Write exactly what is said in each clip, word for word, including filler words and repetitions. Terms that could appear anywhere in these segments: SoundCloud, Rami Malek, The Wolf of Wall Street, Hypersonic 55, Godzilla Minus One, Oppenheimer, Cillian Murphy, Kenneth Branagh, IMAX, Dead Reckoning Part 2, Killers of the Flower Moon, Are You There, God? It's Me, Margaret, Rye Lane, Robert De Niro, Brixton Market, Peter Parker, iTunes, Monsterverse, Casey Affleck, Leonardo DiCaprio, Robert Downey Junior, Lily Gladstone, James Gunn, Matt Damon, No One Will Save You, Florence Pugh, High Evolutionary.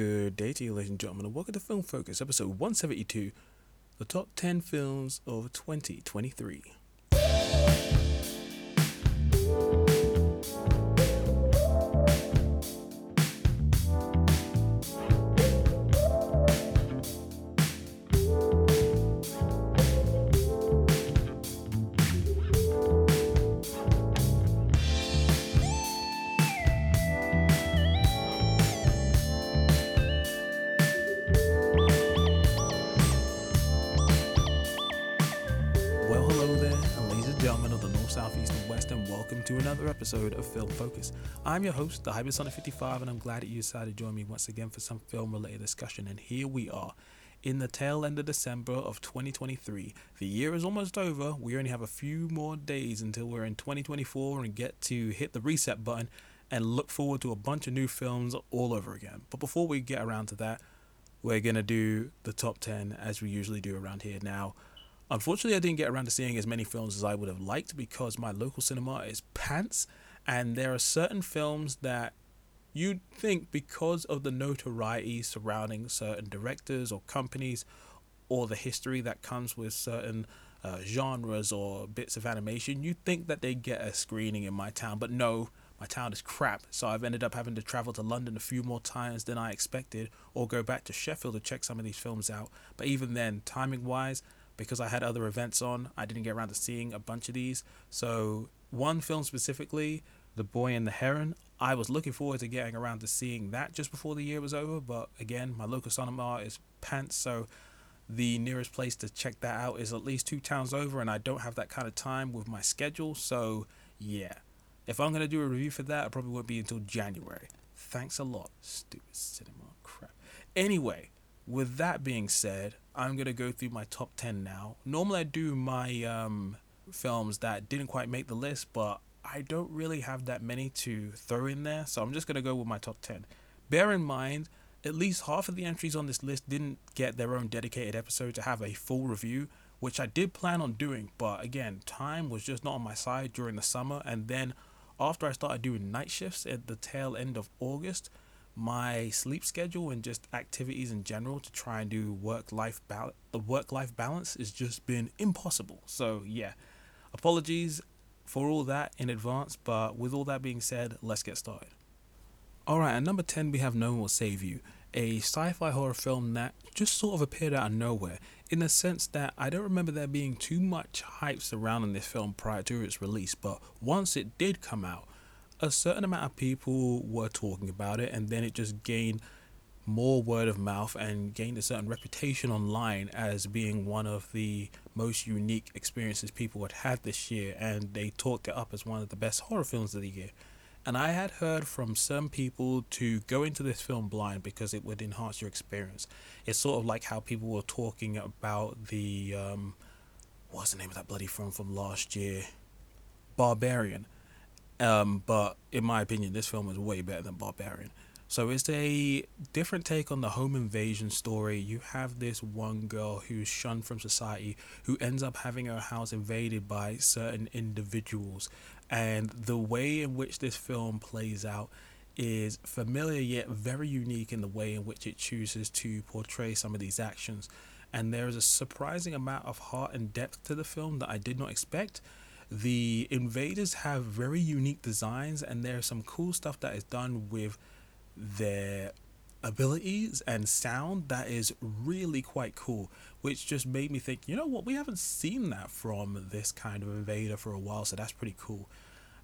Good day to you, ladies and gentlemen, and welcome to Film Focus, episode one seventy-two, the top ten films of twenty twenty-three. Episode of Film Focus. I'm your host, the Hypersonic fifty-five, and I'm glad that you decided to join me once again for some film-related discussion. And here we are, in the tail end of December of twenty twenty-three. The year is almost over. We only have a few more days until we're in twenty twenty-four and get to hit the reset button and look forward to a bunch of new films all over again. But before we get around to that, we're going to do the top ten as we usually do around here now. Unfortunately, I didn't get around to seeing as many films as I would have liked because my local cinema is pants, and there are certain films that you'd think, because of the notoriety surrounding certain directors or companies or the history that comes with certain uh, genres or bits of animation, you'd think that they get a screening in my town. But no, my town is crap, so I've ended up having to travel to London a few more times than I expected, or go back to Sheffield to check some of these films out. But even then, timing wise, because I had other events on, I didn't get around to seeing a bunch of these. So one film specifically, The Boy and the Heron, I was looking forward to getting around to seeing that just before the year was over. But again, my local cinema is pants, so the nearest place to check that out is at least two towns over, and I don't have that kind of time with my schedule. So yeah, if I'm going to do a review for that, it probably won't be until January. Thanks a lot, stupid cinema crap. Anyway, with that being said, I'm going to go through my top ten now. Normally I do my um, films that didn't quite make the list, but I don't really have that many to throw in there, so I'm just going to go with my top ten. Bear in mind, at least half of the entries on this list didn't get their own dedicated episode to have a full review, which I did plan on doing, but again, time was just not on my side during the summer. And then after I started doing night shifts at the tail end of August, my sleep schedule and just activities in general to try and do work-life balance, the work-life balance has just been impossible. So yeah, apologies for all that in advance, but with all that being said, let's get started. Alright, at number ten we have No One Will Save You, a sci-fi horror film that just sort of appeared out of nowhere, in the sense that I don't remember there being too much hype surrounding this film prior to its release, but once it did come out, a certain amount of people were talking about it, and then it just gained more word of mouth and gained a certain reputation online as being one of the most unique experiences people had had this year, and they talked it up as one of the best horror films of the year. And I had heard from some people to go into this film blind because it would enhance your experience. It's sort of like how people were talking about the um what's the name of that bloody film from last year, Barbarian. Um, but in my opinion, this film is way better than Barbarian. So it's a different take on the home invasion story. You have this one girl who's shunned from society, who ends up having her house invaded by certain individuals. And the way in which this film plays out is familiar yet very unique in the way in which it chooses to portray some of these actions. And there is a surprising amount of heart and depth to the film that I did not expect. The invaders have very unique designs, and there's some cool stuff that is done with their abilities and sound that is really quite cool, which just made me think, you know what, we haven't seen that from this kind of invader for a while, so that's pretty cool.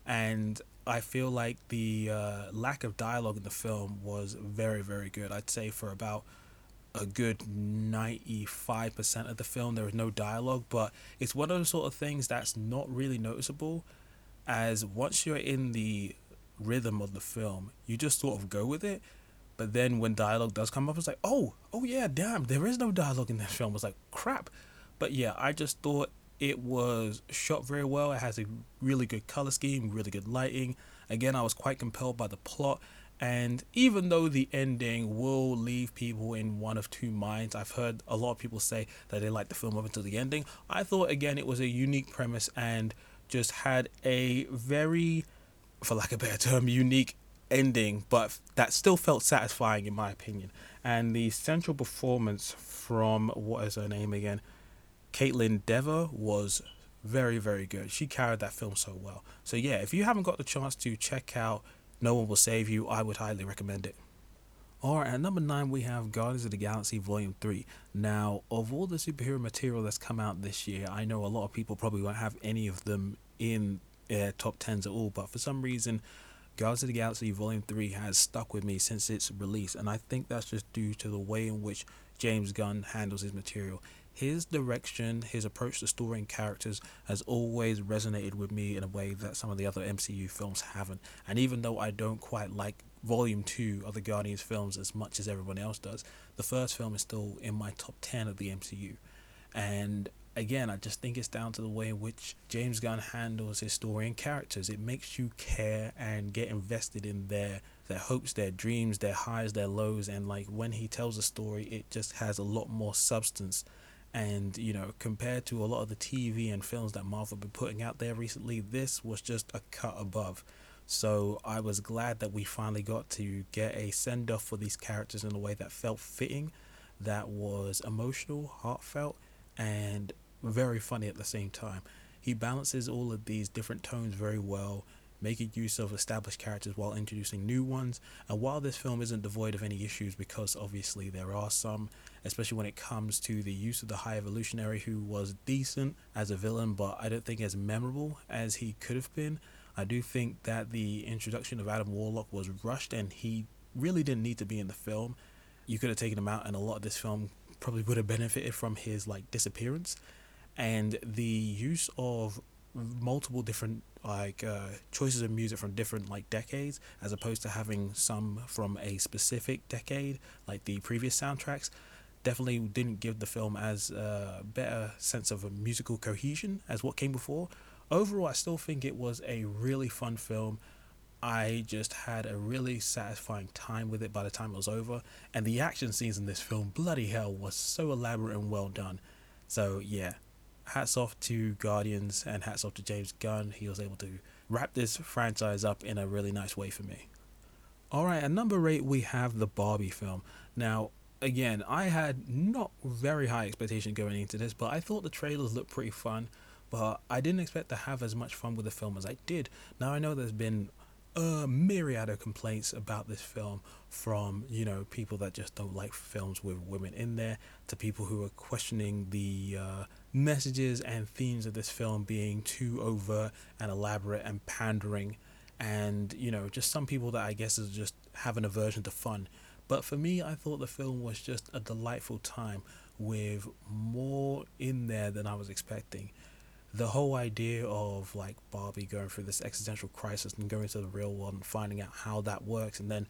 And I feel like the uh, lack of dialogue in the film was very, very good. I'd say for about a good ninety-five percent of the film there is no dialogue, but it's one of those sort of things that's not really noticeable, as once you're in the rhythm of the film you just sort of go with it. But then when dialogue does come up, it's like, oh oh yeah, damn, there is no dialogue in this film. It's like, crap. But yeah, I just thought it was shot very well. It has a really good color scheme, really good lighting. Again, I was quite compelled by the plot. And even though the ending will leave people in one of two minds, I've heard a lot of people say that they liked the film up until the ending. I thought, again, it was a unique premise and just had a very, for lack of a better term, unique ending, but that still felt satisfying in my opinion. And the central performance from, what is her name again, Caitlin Dever, was very, very good. She carried that film so well. So yeah, if you haven't got the chance to check out No One Will Save You, I would highly recommend it. Alright, at number nine we have Guardians of the Galaxy Volume three. Now, of all the superhero material that's come out this year, I know a lot of people probably won't have any of them in uh, top tens at all, but for some reason, Guardians of the Galaxy Volume three has stuck with me since its release, and I think that's just due to the way in which James Gunn handles his material. His direction, his approach to story and characters has always resonated with me in a way that some of the other M C U films haven't. And even though I don't quite like Volume two of the Guardians films as much as everyone else does, the first film is still in my top ten of the M C U. And again, I just think it's down to the way in which James Gunn handles his story and characters. It makes you care and get invested in their their hopes, their dreams, their highs, their lows. And like when he tells a story, it just has a lot more substance. And, you know, compared to a lot of the T V and films that Marvel have been putting out there recently, this was just a cut above. So I was glad that we finally got to get a send-off for these characters in a way that felt fitting, that was emotional, heartfelt, and very funny at the same time. He balances all of these different tones very well, making use of established characters while introducing new ones. And while this film isn't devoid of any issues, because obviously there are some, especially when it comes to the use of the High Evolutionary, who was decent as a villain, but I don't think as memorable as he could have been. I do think that the introduction of Adam Warlock was rushed, and he really didn't need to be in the film. You could have taken him out, and a lot of this film probably would have benefited from his like disappearance. And the use of multiple different like uh, choices of music from different like decades, as opposed to having some from a specific decade like the previous soundtracks, definitely didn't give the film as a uh, better sense of a musical cohesion as what came before. Overall, I still think it was a really fun film. I just had a really satisfying time with it by the time it was over, and the action scenes in this film, bloody hell, was so elaborate and well done. So yeah, hats off to Guardians and hats off to James Gunn. He was able to wrap this franchise up in a really nice way for me. Alright, at number eight we have the Barbie film. Now again, I had not very high expectations going into this, but I thought the trailers looked pretty fun, but I didn't expect to have as much fun with the film as I did. Now I know there's been a myriad of complaints about this film, from, you know, people that just don't like films with women in there, to people who are questioning the uh, messages and themes of this film being too overt and elaborate and pandering, and, you know, just some people that I guess is just have an aversion to fun. But for me, I thought the film was just a delightful time with more in there than I was expecting. The whole idea of like Barbie going through this existential crisis and going to the real world and finding out how that works, and then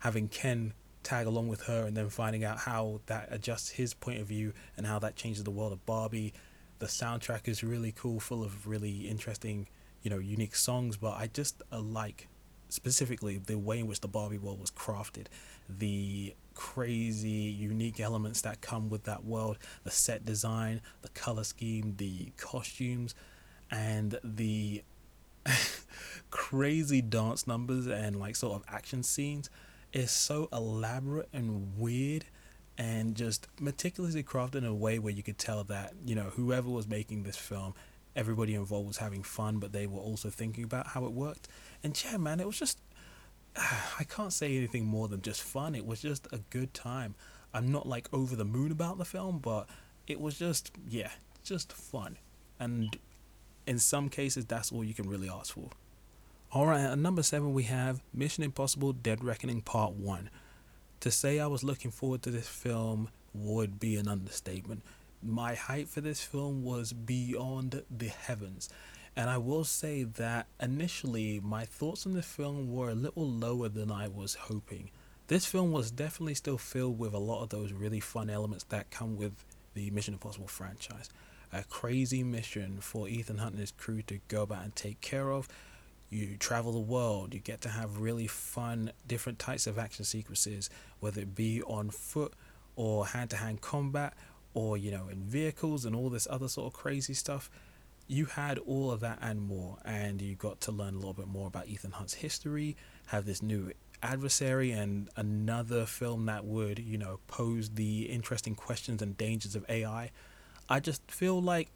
having Ken tag along with her, and then finding out how that adjusts his point of view and how that changes the world of Barbie. The soundtrack is really cool, full of really interesting, you know, unique songs, but I just uh, like specifically the way in which the Barbie world was crafted, the crazy unique elements that come with that world, the set design, the color scheme, the costumes, and the crazy dance numbers and like sort of action scenes is so elaborate and weird and just meticulously crafted in a way where you could tell that, you know, whoever was making this film, everybody involved was having fun, but they were also thinking about how it worked. And yeah, man, it was just, I can't say anything more than just fun. It was just a good time. I'm not like over the moon about the film, but it was just, yeah, just fun. And in some cases, that's all you can really ask for. Alright, at number seven we have Mission Impossible Dead Reckoning Part one. To say I was looking forward to this film would be an understatement. My hype for this film was beyond the heavens. And I will say that initially my thoughts on the film were a little lower than I was hoping. This film was definitely still filled with a lot of those really fun elements that come with the Mission Impossible franchise. A crazy mission for Ethan Hunt and his crew to go about and take care of. You travel the world, you get to have really fun different types of action sequences, whether it be on foot or hand-to-hand combat, or, you know, in vehicles and all this other sort of crazy stuff. You had all of that and more, and you got to learn a little bit more about Ethan Hunt's history, have this new adversary and another film that would, you know, pose the interesting questions and dangers of A I. I just feel like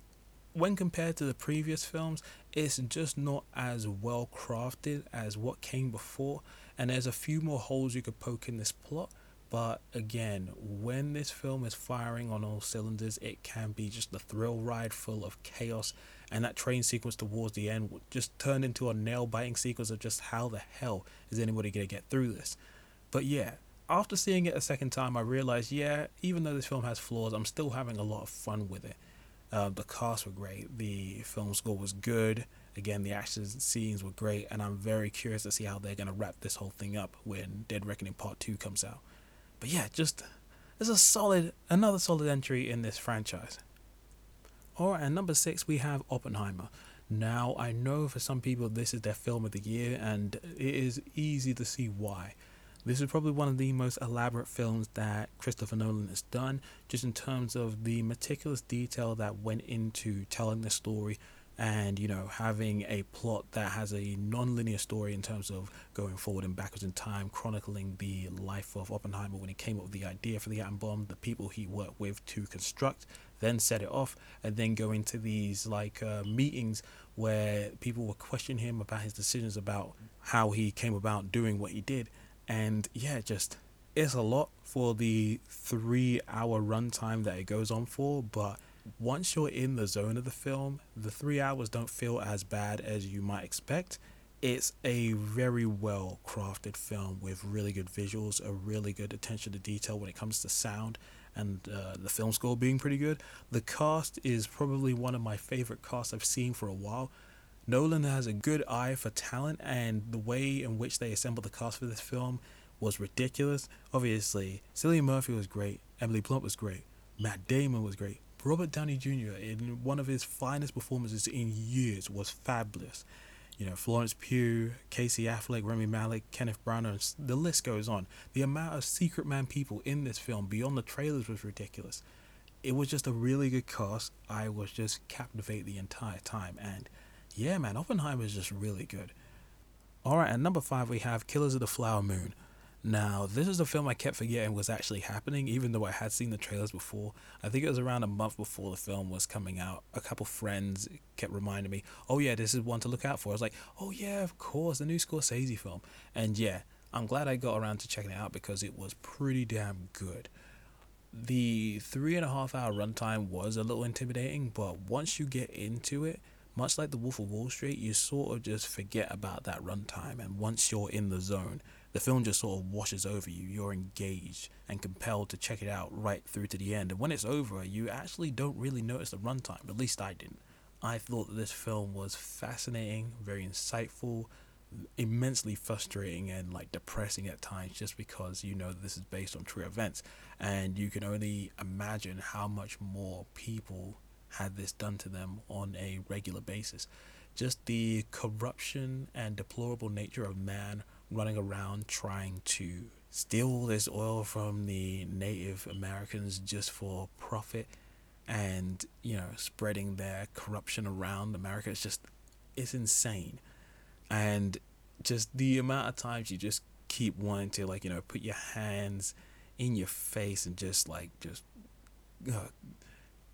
when compared to the previous films, it's just not as well crafted as what came before, and there's a few more holes you could poke in this plot. But again, when this film is firing on all cylinders, it can be just a thrill ride full of chaos, and that train sequence towards the end just turned into a nail-biting sequence of just how the hell is anybody going to get through this. But yeah, after seeing it a second time, I realized, yeah, even though this film has flaws, I'm still having a lot of fun with it. Uh, the cast were great, the film score was good, again, the action scenes were great, and I'm very curious to see how they're going to wrap this whole thing up when Dead Reckoning Part two comes out. But yeah, just, there's a solid, another solid entry in this franchise. Alright, and number six, we have Oppenheimer. Now, I know for some people this is their film of the year, and it is easy to see why. This is probably one of the most elaborate films that Christopher Nolan has done, just in terms of the meticulous detail that went into telling the story and, you know, having a plot that has a non-linear story in terms of going forward and backwards in time, chronicling the life of Oppenheimer when he came up with the idea for the atom bomb, the people he worked with to construct, then set it off, and then go into these, like, uh, meetings where people will question him about his decisions about how he came about doing what he did. And yeah, just, it's a lot for the three hour runtime that it goes on for, but once you're in the zone of the film, the three hours don't feel as bad as you might expect. It's a very well crafted film with really good visuals, a really good attention to detail when it comes to sound, and uh, the film score being pretty good. The cast is probably one of my favorite casts I've seen for a while. Nolan has a good eye for talent, and the way in which they assembled the cast for this film was ridiculous. Obviously, Cillian Murphy was great, Emily Blunt was great, Matt Damon was great, Robert Downey Junior in one of his finest performances in years was fabulous. You know, Florence Pugh, Casey Affleck, Rami Malek, Kenneth Branagh, the list goes on. The amount of Secret Man people in this film beyond the trailers was ridiculous. It was just a really good cast. I was just captivated the entire time, and yeah, man, Oppenheimer is just really good. Alright, and number five, we have Killers of the Flower Moon. Now, this is a film I kept forgetting was actually happening, even though I had seen the trailers before. I think it was around a month before the film was coming out. A couple friends kept reminding me, oh yeah, this is one to look out for. I was like, oh yeah, of course, the new Scorsese film. And yeah, I'm glad I got around to checking it out because it was pretty damn good. The three and a half hour runtime was a little intimidating, but once you get into it, much like The Wolf of Wall Street, you sort of just forget about that runtime, and once you're in the zone, the film just sort of washes over you. You're engaged and compelled to check it out right through to the end, and when it's over, you actually don't really notice the runtime. At least I didn't. I thought that this film was fascinating, very insightful, immensely frustrating and like depressing at times, just because you know this is based on true events, and you can only imagine how much more people had this done to them on a regular basis. Just the corruption and deplorable nature of man running around trying to steal this oil from the Native Americans just for profit, and you know, spreading their corruption around America. It's just, it's insane. And just the amount of times you just keep wanting to, like, you know, put your hands in your face and just like just uh,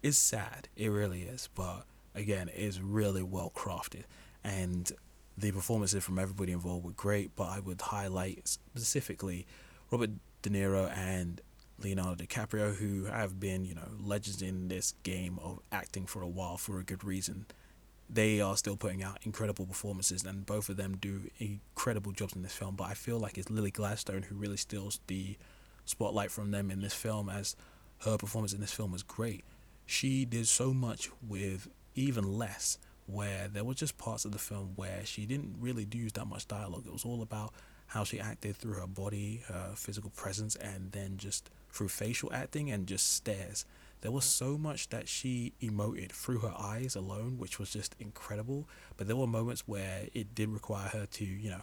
it's sad, it really is, but again, it's really well crafted, and the performances from everybody involved were great, but I would highlight specifically Robert De Niro and Leonardo DiCaprio, who have been, you know, legends in this game of acting for a while for a good reason. They are still putting out incredible performances, and both of them do incredible jobs in this film, but I feel like it's Lily Gladstone who really steals the spotlight from them in this film, as her performance in this film was great. She did so much with even less, where there were just parts of the film where she didn't really use that much dialogue. It was all about how she acted through her body, her physical presence, and then just through facial acting and just stares. There was so much that she emoted through her eyes alone, which was just incredible. But there were moments where it did require her to, you know,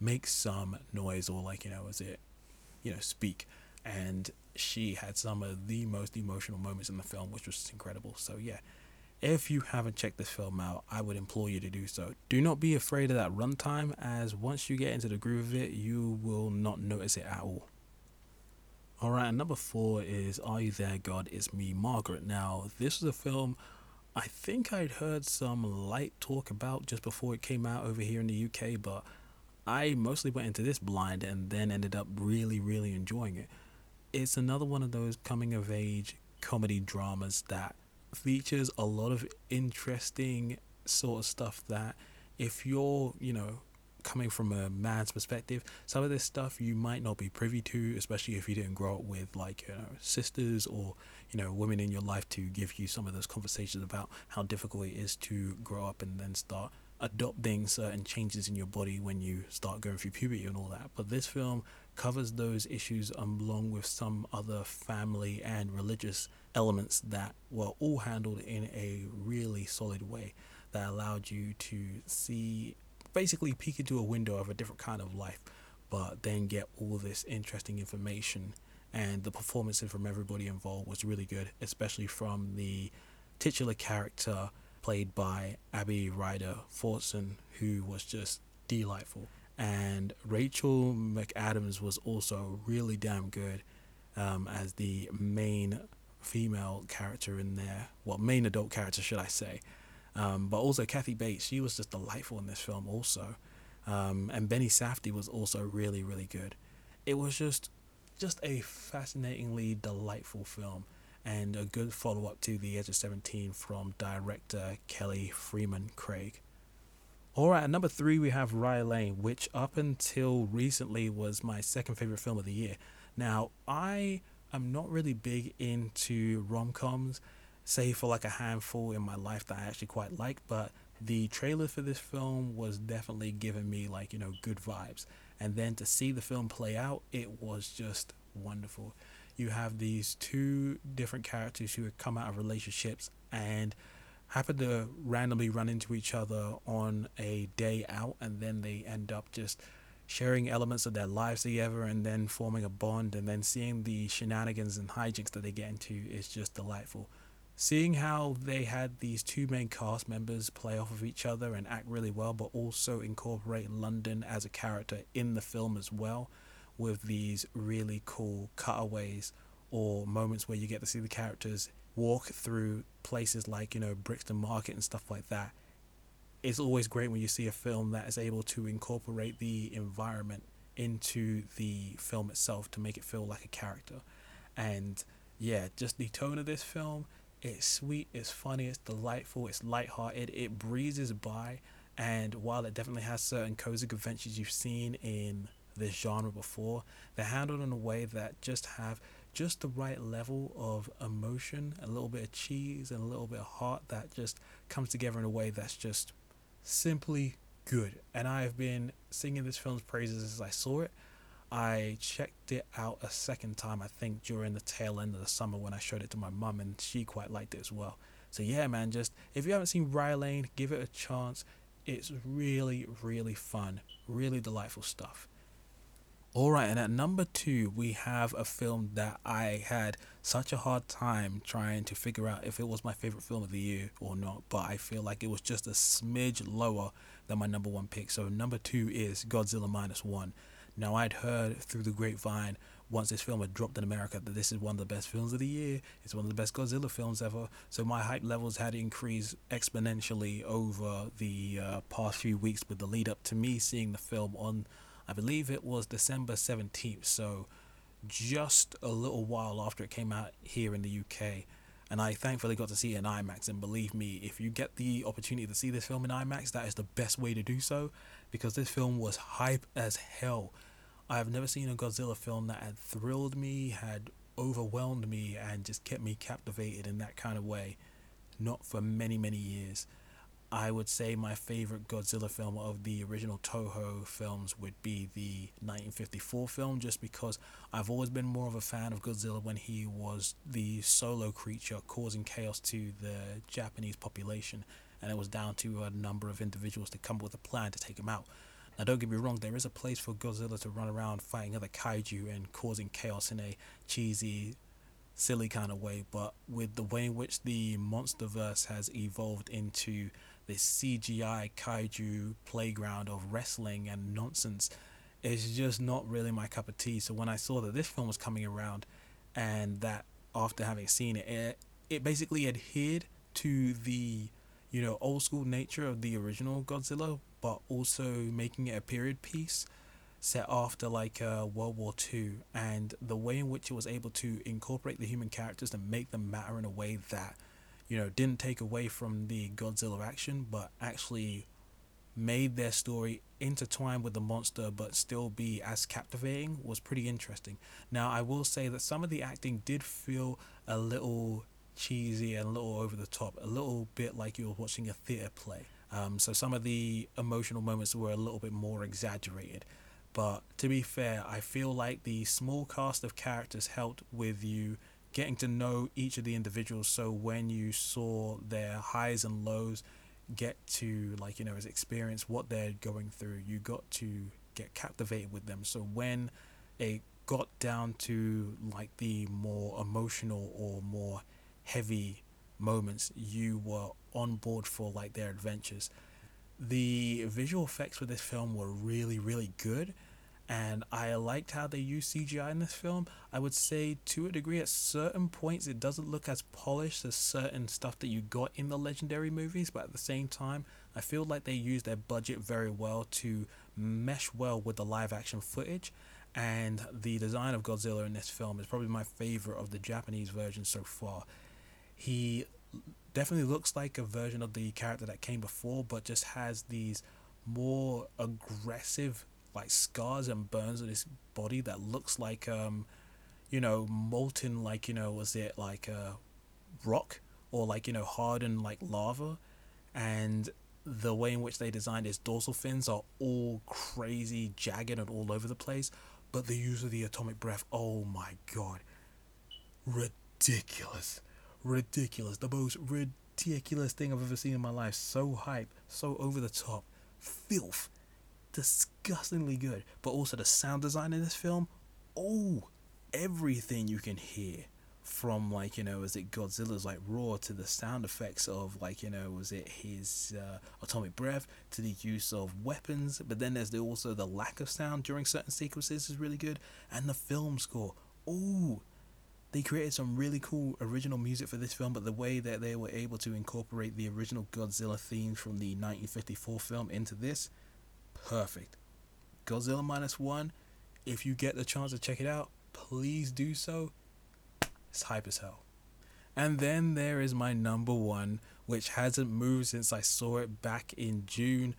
make some noise or, like, you know, was it, you know, speak. And she had some of the most emotional moments in the film, which was incredible. So yeah, If you haven't checked this film out, I would implore you to do so. Do not be afraid of that runtime, as once you get into the groove of it, you will not notice it at all. Alright, and number four is Are You There, God? It's Me, Margaret. Now, this is a film I think I'd heard some light talk about just before it came out over here in the U K, but I mostly went into this blind and then ended up really, really enjoying it. It's another one of those coming-of-age comedy dramas that features a lot of interesting sort of stuff that if you're, you know, coming from a man's perspective, some of this stuff you might not be privy to, especially if you didn't grow up with, like, you know, sisters or, you know, women in your life to give you some of those conversations about how difficult it is to grow up and then start adopting certain changes in your body when you start going through puberty and all that. But this film covers those issues along with some other family and religious elements that were all handled in a really solid way that allowed you to see, basically peek into a window of a different kind of life, but then get all this interesting information. And the performances from everybody involved was really good, especially from the titular character played by Abby Ryder Fortson, who was just delightful. And Rachel McAdams was also really damn good um, as the main female character in there. Well, main adult character, should I say. Um, but also Kathy Bates, she was just delightful in this film also. Um, and Benny Safdie was also really, really good. It was just, just a fascinatingly delightful film and a good follow-up to The Edge of seventeen from director Kelly Freeman Craig. Alright, at number three we have Rye Lane, which up until recently was my second favourite film of the year. Now, I am not really big into rom-coms, save for like a handful in my life that I actually quite like, but the trailer for this film was definitely giving me, like, you know, good vibes. And then to see the film play out, it was just wonderful. You have these two different characters who have come out of relationships and happen to randomly run into each other on a day out, and then they end up just sharing elements of their lives together and then forming a bond, and then seeing the shenanigans and hijinks that they get into is just delightful. Seeing how they had these two main cast members play off of each other and act really well, but also incorporate London as a character in the film as well, with these really cool cutaways or moments where you get to see the characters walk through places like, you know, Brixton Market and stuff like that. It's always great when you see a film that is able to incorporate the environment into the film itself to make it feel like a character. And yeah, just the tone of this film, it's sweet, it's funny, it's delightful, it's lighthearted, it breezes by. And while it definitely has certain cozy conventions you've seen in this genre before, they're handled in a way that just have just the right level of emotion, a little bit of cheese and a little bit of heart that just comes together in a way that's just simply good. And I have been singing this film's praises as I saw it. I checked it out a second time, I think, during the tail end of the summer when I showed it to my mum, and she quite liked it as well. So yeah, man, just if you haven't seen Rye Lane, give it a chance. It's really, really fun, really delightful stuff. Alright, and at number two, we have a film that I had such a hard time trying to figure out if it was my favourite film of the year or not, but I feel like it was just a smidge lower than my number one pick. So number two is Godzilla Minus One. Now, I'd heard through the grapevine, once this film had dropped in America, that this is one of the best films of the year. It's one of the best Godzilla films ever. So my hype levels had increased exponentially over the uh, past few weeks with the lead up to me seeing the film on, I believe it was December seventeenth, so just a little while after it came out here in the U K. And I thankfully got to see it in IMAX, and believe me, if you get the opportunity to see this film in IMAX, that is the best way to do so, because this film was hype as hell. I have never seen a Godzilla film that had thrilled me, had overwhelmed me, and just kept me captivated in that kind of way, not for many, many years. I would say my favourite Godzilla film of the original Toho films would be the nineteen fifty-four film, just because I've always been more of a fan of Godzilla when he was the solo creature causing chaos to the Japanese population, and it was down to a number of individuals to come up with a plan to take him out. Now, don't get me wrong, there is a place for Godzilla to run around fighting other kaiju and causing chaos in a cheesy, silly kind of way, but with the way in which the Monsterverse has evolved into this C G I kaiju playground of wrestling and nonsense, it's just not really my cup of tea. So when I saw that this film was coming around, and that after having seen it, it, it basically adhered to the, you know, old school nature of the original Godzilla, but also making it a period piece set after like uh, World War Two, and the way in which it was able to incorporate the human characters and make them matter in a way that, you know, didn't take away from the Godzilla action, but actually made their story intertwined with the monster but still be as captivating, was pretty interesting. Now, I will say that some of the acting did feel a little cheesy and a little over the top, a little bit like you were watching a theatre play. Um, so some of the emotional moments were a little bit more exaggerated. But to be fair, I feel like the small cast of characters helped with you getting to know each of the individuals, so when you saw their highs and lows, get to, like, you know, experience what they're going through, you got to get captivated with them. So when it got down to like the more emotional or more heavy moments, you were on board for like their adventures. The visual effects for this film were really, really good, and I liked how they used C G I in this film. I would say to a degree at certain points it doesn't look as polished as certain stuff that you got in the legendary movies, but at the same time I feel like they used their budget very well to mesh well with the live action footage, and the design of Godzilla in this film is probably my favorite of the Japanese version so far. He definitely looks like a version of the character that came before, but just has these more aggressive like scars and burns on his body that looks like um you know molten, like, you know, was it like a uh, rock or like, you know, hardened like lava. And the way in which they designed his dorsal fins are all crazy jagged and all over the place, but the use of the atomic breath, oh my god, ridiculous ridiculous the most ridiculous thing I've ever seen in my life. So hype, so over the top, filth, disgustingly good. But also the sound design in this film, oh, everything you can hear from, like, you know, is it Godzilla's like roar, to the sound effects of, like, you know, was it his uh, atomic breath, to the use of weapons. But then there's the, also the lack of sound during certain sequences is really good, and the film score, oh, they created some really cool original music for this film. But the way that they were able to incorporate the original Godzilla theme from the nineteen fifty-four film into this, perfect. Godzilla Minus One, if you get the chance to check it out, please do so. It's hype as hell. And then there is my number one, which hasn't moved since I saw it back in June,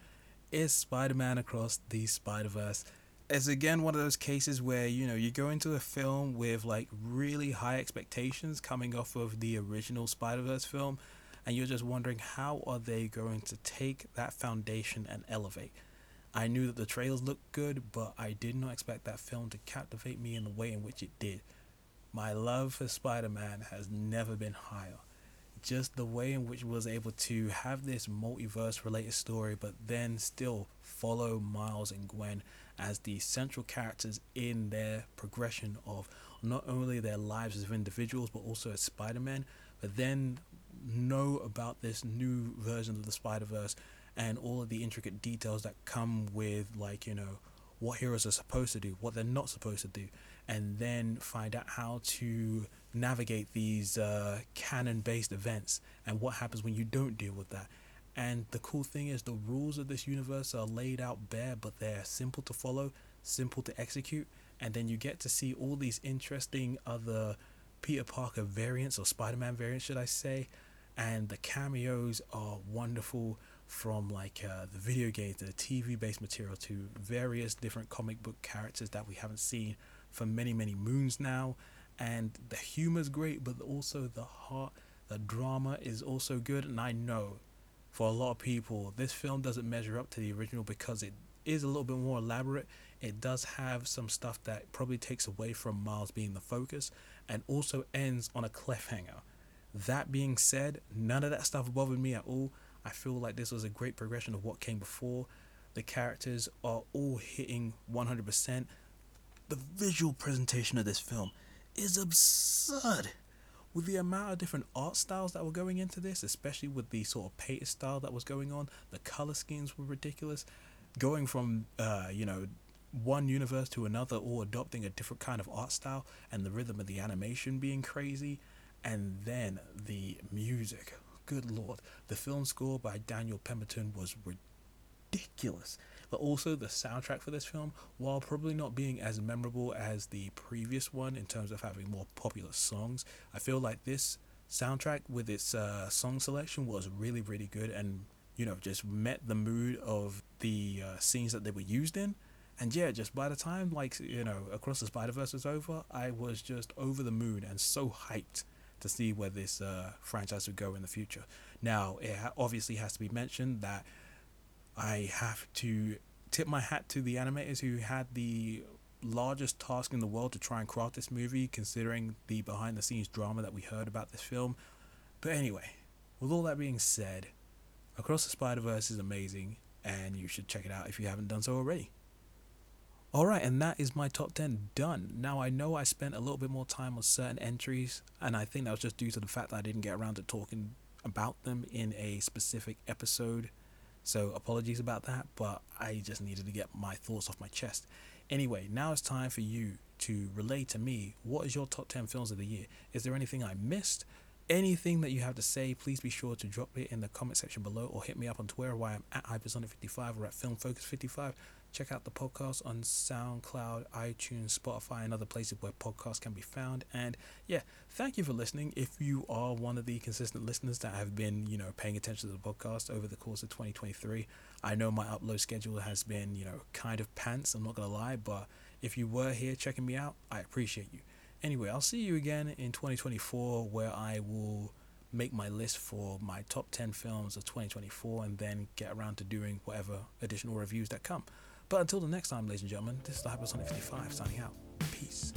is Spider-Man Across the Spider-Verse. It's again one of those cases where, you know, you go into a film with like really high expectations coming off of the original Spider-Verse film, and you're just wondering how are they going to take that foundation and elevate. I knew that the trailers looked good, but I did not expect that film to captivate me in the way in which it did. My love for Spider-Man has never been higher. Just the way in which it was able to have this multiverse related story, but then still follow Miles and Gwen as the central characters in their progression of not only their lives as individuals, but also as Spider-Man. But then know about this new version of the Spider-Verse and all of the intricate details that come with, like, you know, what heroes are supposed to do, what they're not supposed to do, and then find out how to navigate these uh, canon-based events and what happens when you don't deal with that. And the cool thing is the rules of this universe are laid out bare, but they're simple to follow, simple to execute, and then you get to see all these interesting other Peter Parker variants, or Spider-Man variants, should I say, and the cameos are wonderful, from like uh, the video games to the T V based material to various different comic book characters that we haven't seen for many many moons now. And the humor's great, but also the heart, the drama is also good. And I know for a lot of people this film doesn't measure up to the original because it is a little bit more elaborate. It does have some stuff that probably takes away from Miles being the focus, and also ends on a cliffhanger. That being said, none of that stuff bothered me at all. I feel like this was a great progression of what came before. The characters are all hitting one hundred percent. The visual presentation of this film is absurd. with the amount of different art styles that were going into this, especially with the sort of painted style that was going on, the color schemes were ridiculous. Going from, uh, you know, one universe to another, or adopting a different kind of art style, and the rhythm of the animation being crazy, and then the music. Good lord. The film score by Daniel Pemberton was ridiculous. But also the soundtrack for this film, while probably not being as memorable as the previous one in terms of having more popular songs, I feel like this soundtrack with its uh, song selection was really, really good, and, you know, just met the mood of the uh, scenes that they were used in. And yeah, just by the time, like, you know, Across the Spider-Verse was over, I was just over the moon and so hyped to see where this uh, franchise would go in the future. Now, it ha- obviously has to be mentioned that I have to tip my hat to the animators who had the largest task in the world to try and craft this movie, considering the behind-the-scenes drama that we heard about this film. But anyway, with all that being said, Across the Spider-Verse is amazing, and you should check it out if you haven't done so already. Alright, and that is my top ten done. Now, I know I spent a little bit more time on certain entries, and I think that was just due to the fact that I didn't get around to talking about them in a specific episode. So apologies about that, but I just needed to get my thoughts off my chest. Anyway, now it's time for you to relay to me, what is your top ten films of the year? Is there anything I missed? Anything that you have to say, please be sure to drop it in the comment section below, or hit me up on Twitter where I'm at Hypersonic fifty-five or at Film Focus fifty-five. Check out the podcast on SoundCloud, iTunes, Spotify, and other places where podcasts can be found. And yeah, thank you for listening. If you are one of the consistent listeners that have been, you know, paying attention to the podcast over the course of twenty twenty-three, I know my upload schedule has been, you know, kind of pants, I'm not gonna lie, but if you were here checking me out, I appreciate you. Anyway, I'll see you again in twenty twenty-four, where I will make my list for my top ten films of twenty twenty-four and then get around to doing whatever additional reviews that come. But until the next time, ladies and gentlemen, this is the Hypersonic fifty-five signing out. Peace.